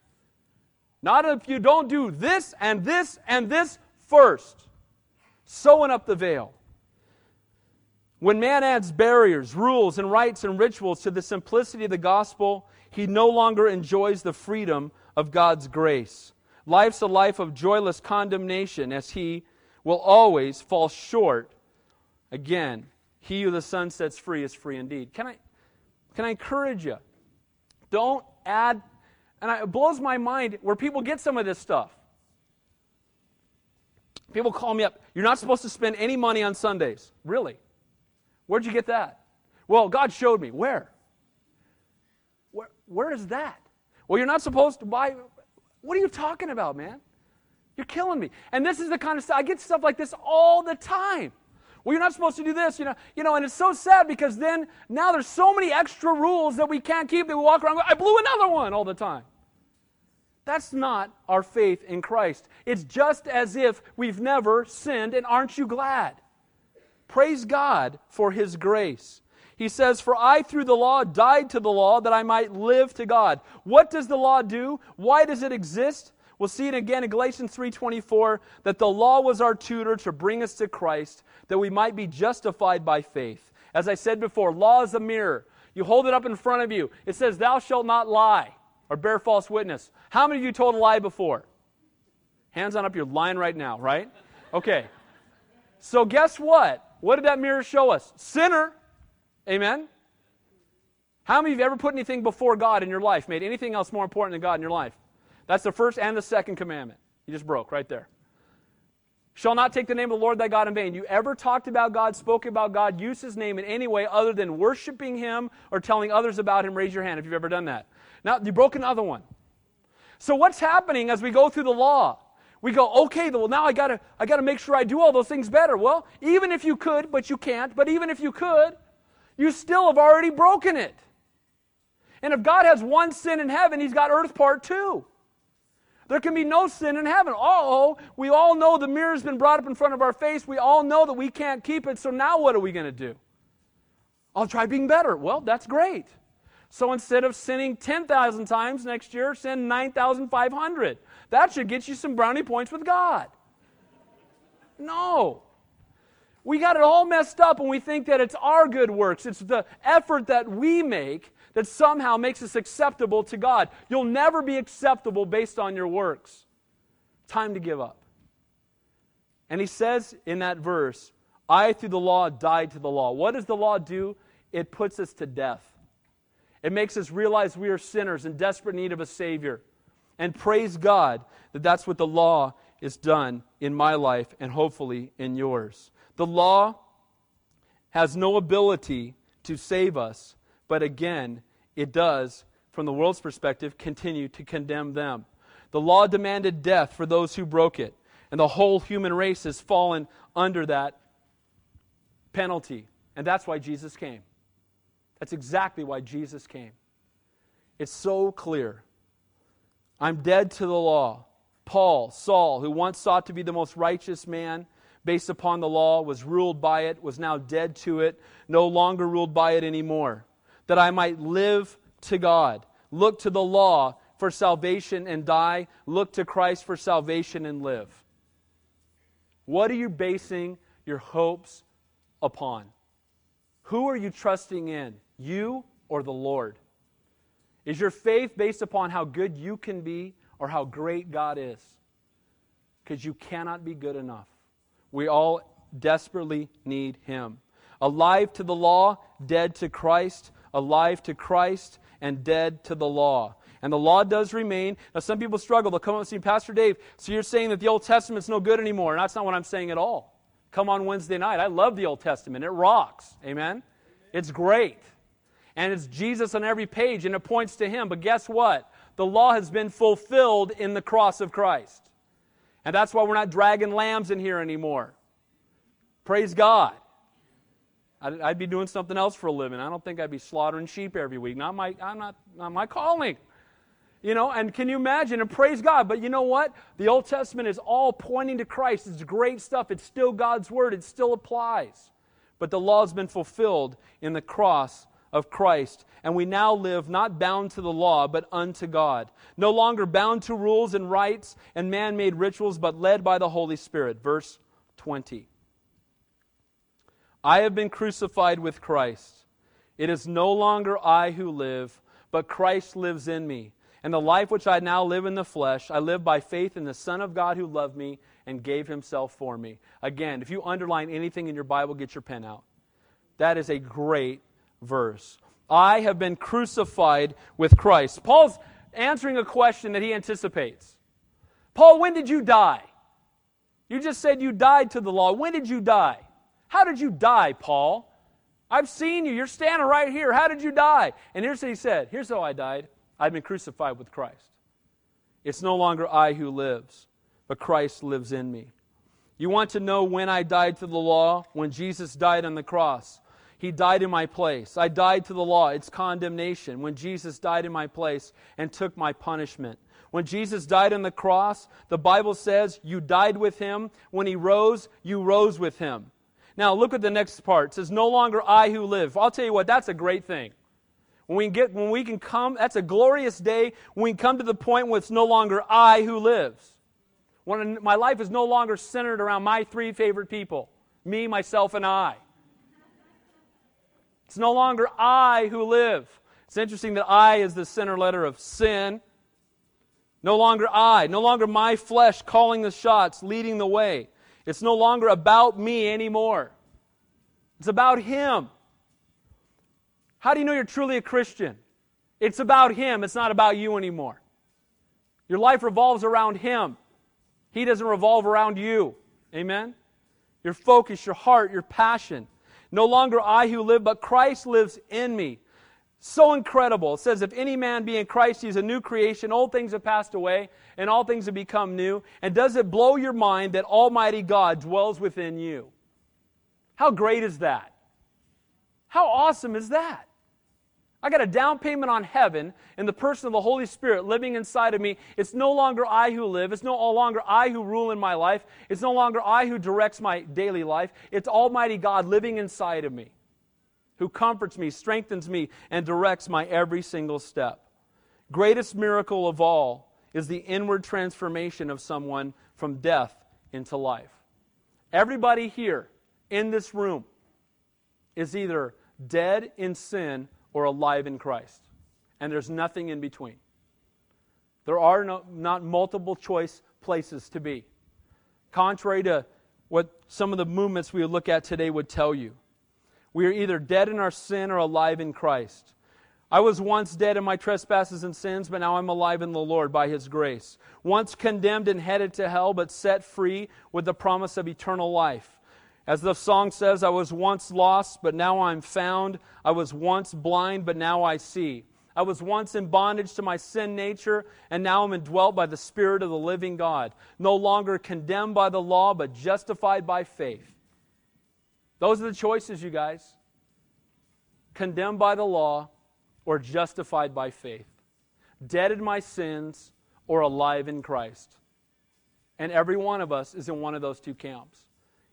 Not if you don't do this and this and this first. Sewing up the veil. When man adds barriers, rules, and rites and rituals to the simplicity of the gospel, he no longer enjoys the freedom of God's grace. Life's a life of joyless condemnation as he will always fall short. Again, he who the Son sets free is free indeed. Can I? Can I encourage you? Don't add, and it blows my mind where people get some of this stuff. People call me up, you're not supposed to spend any money on Sundays. Really? Where'd you get that? Well, God showed me. Where is that? Well, you're not supposed to buy. What are you talking about, man? You're killing me. And this is the kind of stuff, I get stuff like this all the time. Well, you're not supposed to do this, you know, and it's so sad because then now there's so many extra rules that we can't keep that we walk around going, I blew another one all the time. That's not our faith in Christ. It's just as if we've never sinned, and aren't you glad? Praise God for His grace. He says, for I through the law died to the law that I might live to God. What does the law do? Why does it exist? We'll see it again in Galatians 3:24, that the law was our tutor to bring us to Christ, that we might be justified by faith. As I said before, law is a mirror. You hold it up in front of you. It says, thou shalt not lie or bear false witness. How many of you told a lie before? Hands on up, you're lying right now, right? Okay. So guess what? What did that mirror show us? Sinner. Amen? How many of you have ever put anything before God in your life, made anything else more important than God in your life? That's the first and the second commandment. You just broke right there. Shall not take the name of the Lord thy God in vain. You ever talked about God, spoke about God, used His name in any way other than worshiping Him or telling others about Him? Raise your hand if you've ever done that. Now, you broke another one. So what's happening as we go through the law? We go, okay, well, now I gotta make sure I do all those things better. Well, even if you could, but you can't, but even if you could, you still have already broken it. And if God has one sin in heaven, He's got earth part 2. There can be no sin in heaven. Uh-oh, we all know the mirror's been brought up in front of our face. We all know that we can't keep it, so now what are we going to do? I'll try being better. Well, that's great. So instead of sinning 10,000 times next year, sin 9,500. That should get you some brownie points with God. No. We got it all messed up and we think that it's our good works. It's the effort that we make that somehow makes us acceptable to God. You'll never be acceptable based on your works. Time to give up. And he says in that verse, I through the law died to the law. What does the law do? It puts us to death. It makes us realize we are sinners in desperate need of a Savior. And praise God that that's what the law is done in my life and hopefully in yours. The law has no ability to save us, but again, it does, from the world's perspective, continue to condemn them. The law demanded death for those who broke it, and the whole human race has fallen under that penalty. And that's why Jesus came. That's exactly why Jesus came. It's so clear. I'm dead to the law. Paul, Saul, who once sought to be the most righteous man based upon the law, was ruled by it, was now dead to it, no longer ruled by it anymore. That I might live to God. Look to the law for salvation and die. Look to Christ for salvation and live. What are you basing your hopes upon? Who are you trusting in? You or the Lord? Is your faith based upon how good you can be or how great God is? Because you cannot be good enough. We all desperately need Him. Alive to the law, dead to Christ. Alive to Christ and dead to the law. And the law does remain. Now, some people struggle. They'll come up and say, Pastor Dave, so you're saying that the Old Testament's no good anymore. And that's not what I'm saying at all. Come on Wednesday night. I love the Old Testament. It rocks. Amen? It's great. And it's Jesus on every page, and it points to Him. But guess what? The law has been fulfilled in the cross of Christ. And that's why we're not dragging lambs in here anymore. Praise God. I'd be doing something else for a living. I don't think I'd be slaughtering sheep every week. Not my calling. You know, and can you imagine? And praise God. But you know what? The Old Testament is all pointing to Christ. It's great stuff. It's still God's Word. It still applies. But the law has been fulfilled in the cross of Christ. And we now live not bound to the law, but unto God. No longer bound to rules and rites and man-made rituals, but led by the Holy Spirit. Verse 20. I have been crucified with Christ. It is no longer I who live, but Christ lives in me. And the life which I now live in the flesh, I live by faith in the Son of God who loved me and gave Himself for me. Again, if you underline anything in your Bible, get your pen out. That is a great verse. I have been crucified with Christ. Paul's answering a question that he anticipates. Paul, when did you die? You just said you died to the law. When did you die? How did you die, Paul? I've seen you. You're standing right here. How did you die? And here's what he said. Here's how I died. I've been crucified with Christ. It's no longer I who lives, but Christ lives in me. You want to know when I died to the law? When Jesus died on the cross. He died in my place. I died to the law. It's condemnation. When Jesus died in my place and took my punishment. When Jesus died on the cross, the Bible says you died with Him. When He rose, you rose with Him. Now look at the next part. It says, no longer I who live. I'll tell you what, that's a great thing. When we can come, that's a glorious day when we come to the point where it's no longer I who lives. When my life is no longer centered around my three favorite people. Me, myself, and I. It's no longer I who live. It's interesting that I is the center letter of sin. No longer I, no longer my flesh calling the shots, leading the way. It's no longer about me anymore. It's about Him. How do you know you're truly a Christian? It's about Him. It's not about you anymore. Your life revolves around Him. He doesn't revolve around you. Amen? Your focus, your heart, your passion. No longer I who live, but Christ lives in me. So incredible. It says, if any man be in Christ, he is a new creation. Old things have passed away, and all things have become new. And does it blow your mind that Almighty God dwells within you? How great is that? How awesome is that? I got a down payment on heaven, and the person of the Holy Spirit living inside of me. It's no longer I who live. It's no longer I who rule in my life. It's no longer I who directs my daily life. It's Almighty God living inside of me, who comforts me, strengthens me, and directs my every single step. Greatest miracle of all is the inward transformation of someone from death into life. Everybody here in this room is either dead in sin or alive in Christ. And there's nothing in between. There are not multiple choice places to be. Contrary to what some of the movements we look at today would tell you. We are either dead in our sin or alive in Christ. I was once dead in my trespasses and sins, but now I'm alive in the Lord by His grace. Once condemned and headed to hell, but set free with the promise of eternal life. As the song says, I was once lost, but now I'm found. I was once blind, but now I see. I was once in bondage to my sin nature, and now I'm indwelt by the Spirit of the living God. No longer condemned by the law, but justified by faith. Those are the choices, you guys. Condemned by the law or justified by faith. Dead in my sins or alive in Christ. And every one of us is in one of those two camps.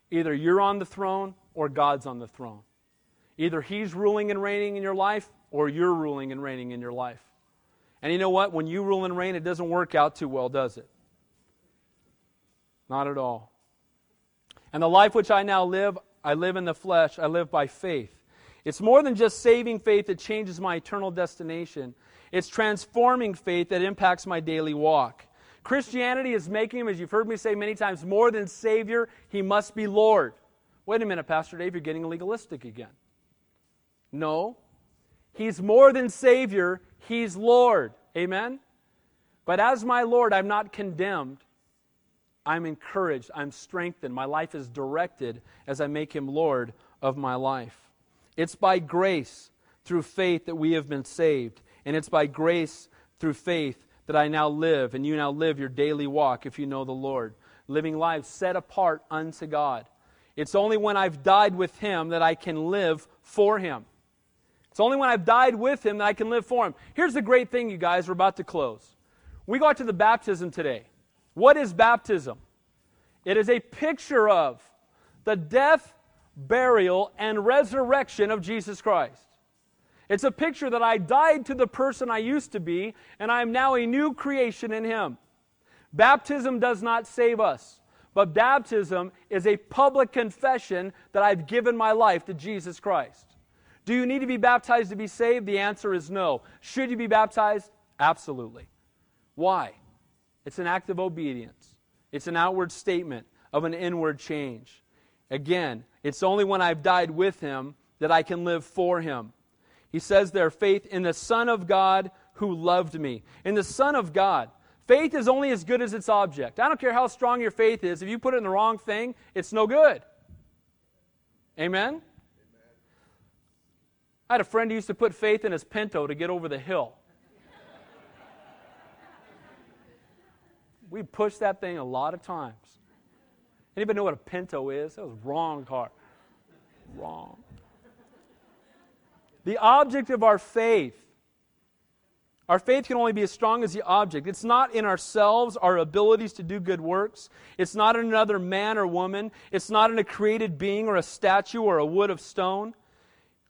Either you're on the throne or God's on the throne. Either He's ruling and reigning in your life or you're ruling and reigning in your life. And you know what? When you rule and reign, it doesn't work out too well, does it? Not at all. And the life which I now live, I live in the flesh. I live by faith. It's more than just saving faith that changes my eternal destination. It's transforming faith that impacts my daily walk. Christianity is making Him, as you've heard me say many times, more than Savior. He must be Lord. Wait a minute, Pastor Dave, you're getting legalistic again. No. He's more than Savior. He's Lord. Amen? But as my Lord, I'm not condemned. I'm encouraged, I'm strengthened, my life is directed as I make Him Lord of my life. It's by grace through faith that we have been saved, and it's by grace through faith that I now live, and you now live your daily walk if you know the Lord, living lives set apart unto God. It's only when I've died with Him that I can live for Him. It's only when I've died with Him that I can live for Him. Here's the great thing, you guys, we're about to close. We got to the baptism today. What is baptism? It is a picture of the death, burial, and resurrection of Jesus Christ. It's a picture that I died to the person I used to be, and I am now a new creation in Him. Baptism does not save us, but baptism is a public confession that I've given my life to Jesus Christ. Do you need to be baptized to be saved? The answer is no. Should you be baptized? Absolutely. Why? It's an act of obedience. It's an outward statement of an inward change. Again, it's only when I've died with Him that I can live for Him. He says there, faith in the Son of God who loved me. In the Son of God. Faith is only as good as its object. I don't care how strong your faith is. If you put it in the wrong thing, it's no good. Amen? I had a friend who used to put faith in his Pinto to get over the hill. We pushed that thing a lot of times. Anybody know what a Pinto is? That was wrong car. Wrong. The object of our faith. Our faith can only be as strong as the object. It's not in ourselves, our abilities to do good works. It's not in another man or woman. It's not in a created being or a statue or a wood of stone,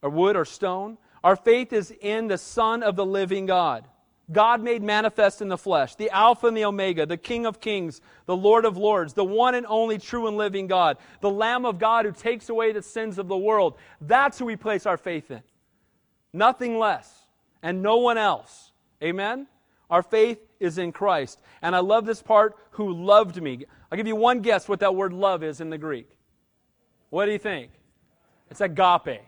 or wood or stone. Our faith is in the Son of the living God. God made manifest in the flesh, the Alpha and the Omega, the King of Kings, the Lord of Lords, the one and only true and living God, the Lamb of God who takes away the sins of the world. That's who we place our faith in. Nothing less and no one else. Amen? Our faith is in Christ. And I love this part, who loved me. I'll give you one guess what that word love is in the Greek. What do you think? It's agape.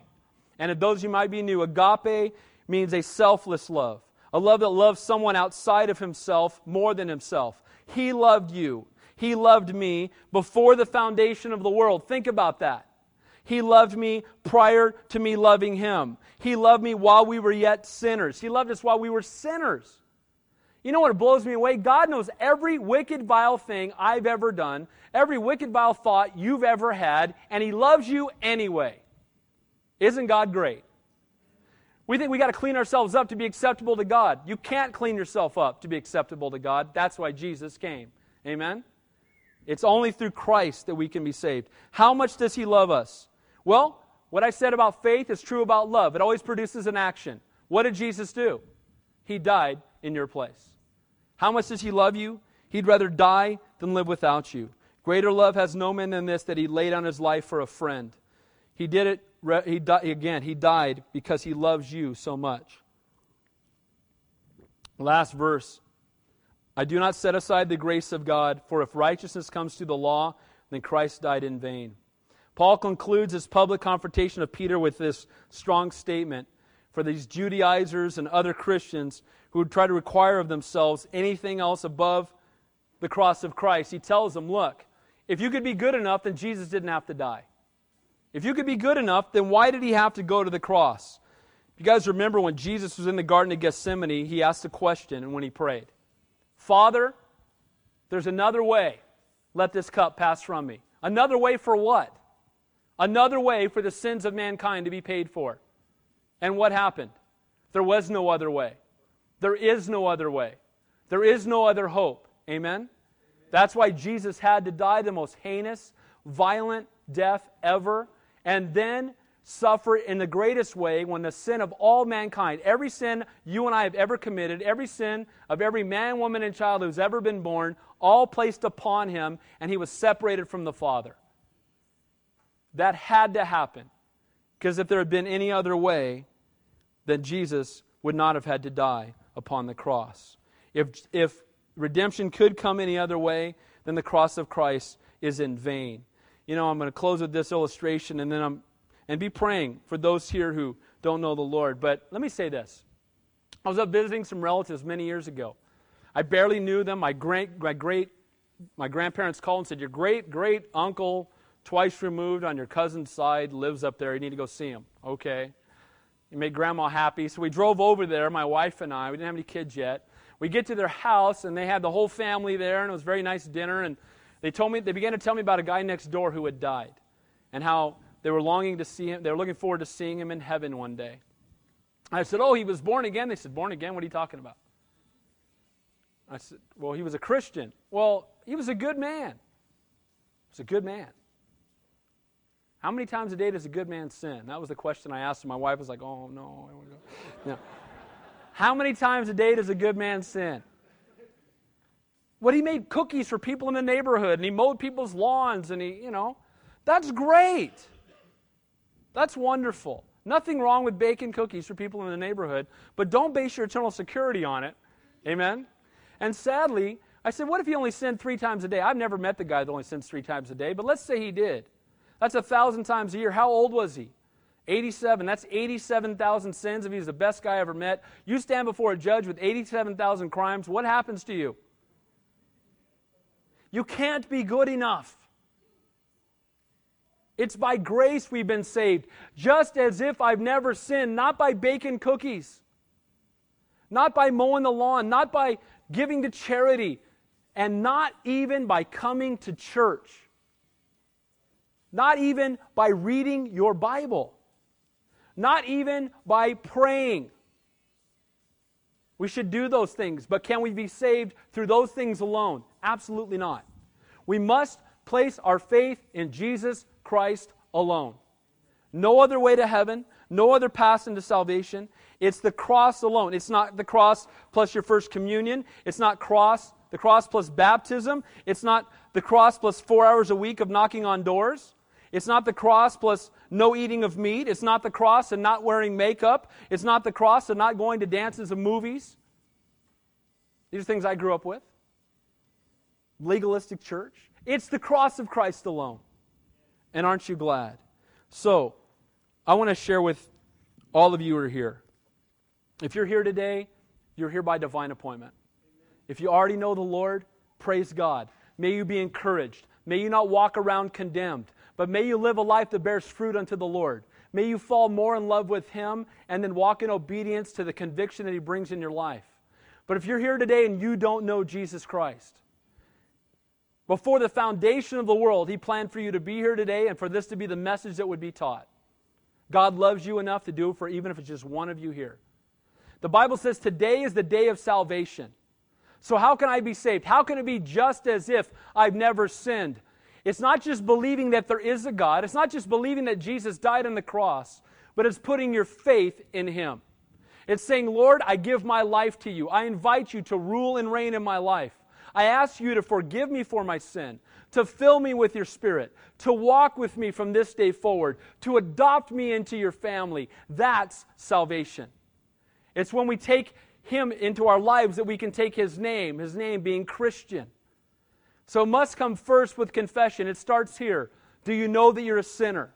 And if those of you might be new, agape means a selfless love. A love that loves someone outside of himself more than himself. He loved you. He loved me before the foundation of the world. Think about that. He loved me prior to me loving him. He loved me while we were yet sinners. He loved us while we were sinners. You know what blows me away? God knows every wicked, vile thing I've ever done, every wicked, vile thought you've ever had, and He loves you anyway. Isn't God great? We think we got to clean ourselves up to be acceptable to God. You can't clean yourself up to be acceptable to God. That's why Jesus came. Amen? It's only through Christ that we can be saved. How much does He love us? Well, what I said about faith is true about love. It always produces an action. What did Jesus do? He died in your place. How much does He love you? He'd rather die than live without you. Greater love has no man than this, that He laid down His life for a friend. He did it. He died because He loves you so much. Last verse. I do not set aside the grace of God, for if righteousness comes through the law, then Christ died in vain. Paul concludes his public confrontation of Peter with this strong statement for these Judaizers and other Christians who would try to require of themselves anything else above the cross of Christ. He tells them, look, if you could be good enough, then Jesus didn't have to die. If you could be good enough, then why did He have to go to the cross? You guys remember when Jesus was in the Garden of Gethsemane, He asked a question and when He prayed. Father, there's another way. Let this cup pass from me. Another way for what? Another way for the sins of mankind to be paid for. And what happened? There was no other way. There is no other way. There is no other hope. Amen? That's why Jesus had to die the most heinous, violent death ever. And then suffer in the greatest way when the sin of all mankind, every sin you and I have ever committed, every sin of every man, woman, and child who's ever been born, all placed upon Him, and He was separated from the Father. That had to happen. Because if there had been any other way, then Jesus would not have had to die upon the cross. If redemption could come any other way, then the cross of Christ is in vain. You know, I'm going to close with this illustration, and then and be praying for those here who don't know the Lord. But let me say this. I was up visiting some relatives many years ago. I barely knew them. My grandparents called and said, your great-great-uncle, twice removed on your cousin's side, lives up there. You need to go see him. Okay. It made Grandma happy. So we drove over there, my wife and I. We didn't have any kids yet. We get to their house, and they had the whole family there, and it was a very nice dinner. And they began to tell me about a guy next door who had died and how they were longing to see him. They were looking forward to seeing him in heaven one day. I said, oh, he was born again? They said, born again? What are you talking about? I said, well, he was a Christian. Well, he was a good man. He was a good man. How many times a day does a good man sin? That was the question I asked him. My wife was like, oh, no. No. How many times a day does a good man sin? Well, he made cookies for people in the neighborhood, and he mowed people's lawns, and that's great. That's wonderful. Nothing wrong with baking cookies for people in the neighborhood, but don't base your eternal security on it. Amen? And sadly, I said, what if he only sinned 3 times a day? I've never met the guy that only sins 3 times a day, but let's say he did. That's 1,000 times a year. How old was he? 87, that's 87,000 sins if he's the best guy I ever met. You stand before a judge with 87,000 crimes, what happens to you? You can't be good enough. It's by grace we've been saved, just as if I've never sinned, not by baking cookies, not by mowing the lawn, not by giving to charity, and not even by coming to church, not even by reading your Bible, not even by praying. We should do those things, but can we be saved through those things alone? Absolutely not. We must place our faith in Jesus Christ alone. No other way to heaven, no other path into salvation. It's the cross alone. It's not the cross plus your first communion. It's not the cross plus baptism. It's not the cross plus 4 hours a week of knocking on doors. It's not the cross plus no eating of meat. It's not the cross and not wearing makeup. It's not the cross and not going to dances and movies. These are things I grew up with. Legalistic church. It's the cross of Christ alone. And aren't you glad? So, I want to share with all of you who are here. If you're here today, you're here by divine appointment. If you already know the Lord, praise God. May you be encouraged. May you not walk around condemned, but may you live a life that bears fruit unto the Lord. May you fall more in love with Him and then walk in obedience to the conviction that He brings in your life. But if you're here today and you don't know Jesus Christ, before the foundation of the world, He planned for you to be here today and for this to be the message that would be taught. God loves you enough to do it for even if it's just one of you here. The Bible says today is the day of salvation. So how can I be saved? How can it be just as if I've never sinned? It's not just believing that there is a God. It's not just believing that Jesus died on the cross, but it's putting your faith in Him. It's saying, Lord, I give my life to You. I invite You to rule and reign in my life. I ask You to forgive me for my sin, to fill me with Your Spirit, to walk with me from this day forward, to adopt me into Your family. That's salvation. It's when we take Him into our lives that we can take His name being Christian. So it must come first with confession. It starts here. Do you know that you're a sinner?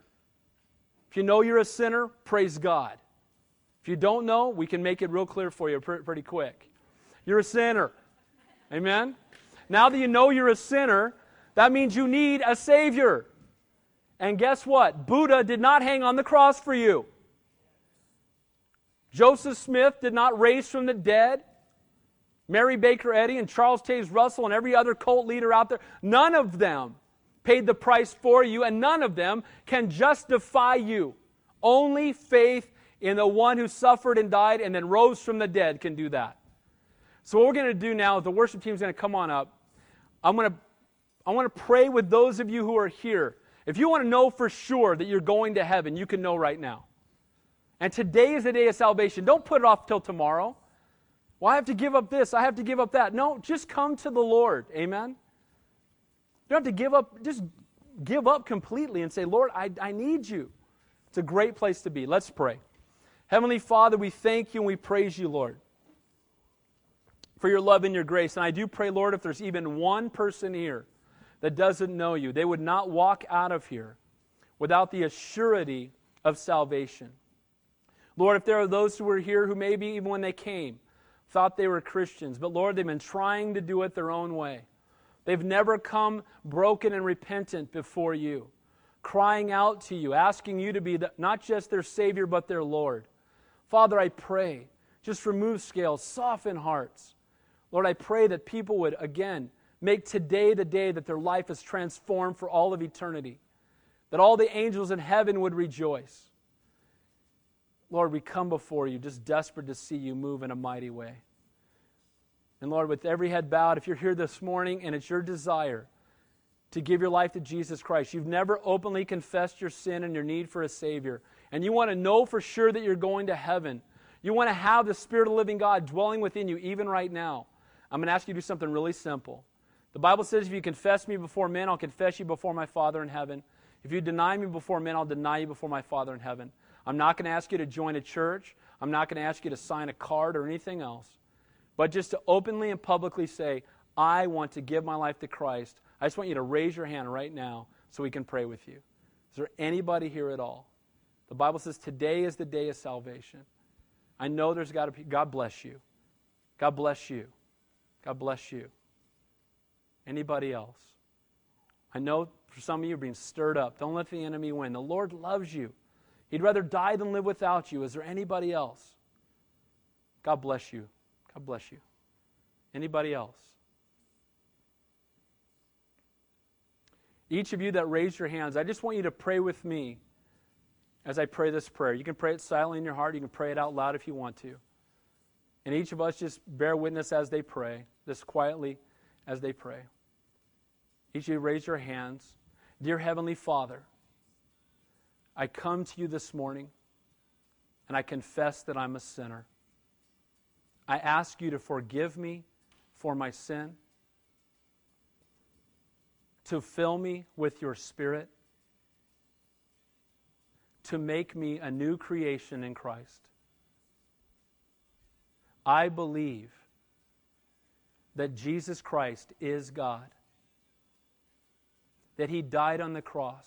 If you know you're a sinner, praise God. If you don't know, we can make it real clear for you pretty quick. You're a sinner. Amen? Now that you know you're a sinner, that means you need a Savior. And guess what? Buddha did not hang on the cross for you. Joseph Smith did not raise from the dead. Mary Baker Eddy and Charles Taze Russell and every other cult leader out there, none of them paid the price for you, and none of them can justify you. Only faith in the one who suffered and died and then rose from the dead can do that. So what we're going to do now, the worship team is going to come on up. I want to pray with those of you who are here. If you want to know for sure that you're going to heaven, you can know right now. And today is the day of salvation. Don't put it off till tomorrow. Well, I have to give up this. I have to give up that. No, just come to the Lord. Amen? You don't have to give up. Just give up completely and say, Lord, I need You. It's a great place to be. Let's pray. Heavenly Father, we thank You and we praise You, Lord, for Your love and Your grace. And I do pray, Lord, if there's even one person here that doesn't know You, they would not walk out of here without the assurity of salvation. Lord, if there are those who are here who maybe even when they came thought they were Christians, but Lord, they've been trying to do it their own way. They've never come broken and repentant before You, crying out to You, asking You to be not just their Savior, but their Lord. Father, I pray, just remove scales, soften hearts. Lord, I pray that people would, again, make today the day that their life is transformed for all of eternity, that all the angels in heaven would rejoice. Lord, we come before You just desperate to see You move in a mighty way. And Lord, with every head bowed, if you're here this morning and it's your desire to give your life to Jesus Christ, you've never openly confessed your sin and your need for a Savior, and you want to know for sure that you're going to heaven, you want to have the Spirit of the living God dwelling within you even right now, I'm going to ask you to do something really simple. The Bible says if you confess me before men, I'll confess you before my Father in heaven. If you deny me before men, I'll deny you before my Father in heaven. I'm not going to ask you to join a church. I'm not going to ask you to sign a card or anything else. But just to openly and publicly say, I want to give my life to Christ. I just want you to raise your hand right now so we can pray with you. Is there anybody here at all? The Bible says today is the day of salvation. I know there's got to be, God bless you. God bless you. God bless you. Anybody else? I know for some of you are being stirred up. Don't let the enemy win. The Lord loves you. He'd rather die than live without you. Is there anybody else? God bless you. God bless you. Anybody else? Each of you that raised your hands, I just want you to pray with me as I pray this prayer. You can pray it silently in your heart. You can pray it out loud if you want to. And each of us just bear witness as they pray, just quietly as they pray. Each of you raise your hands. Dear Heavenly Father, I come to you this morning and I confess that I'm a sinner. I ask you to forgive me for my sin, to fill me with your Spirit, to make me a new creation in Christ. I believe that Jesus Christ is God, that He died on the cross,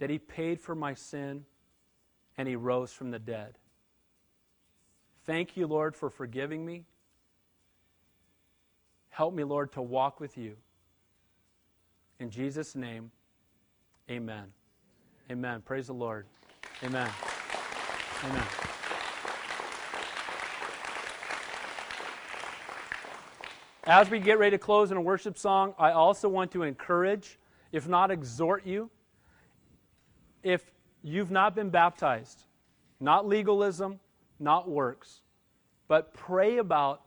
that He paid for my sin, and He rose from the dead. Thank you, Lord, for forgiving me. Help me, Lord, to walk with you. In Jesus' name, amen. Amen. Praise the Lord. Amen. Amen. As we get ready to close in a worship song, I also want to encourage, if not exhort you, if you've not been baptized, not legalism, not works, but pray about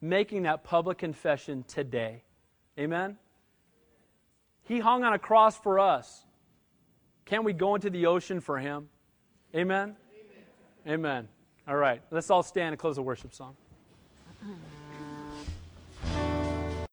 making that public confession today. Amen? He hung on a cross for us. Can't we go into the ocean for Him? Amen? Amen. Amen. All right. Let's all stand and close the worship song.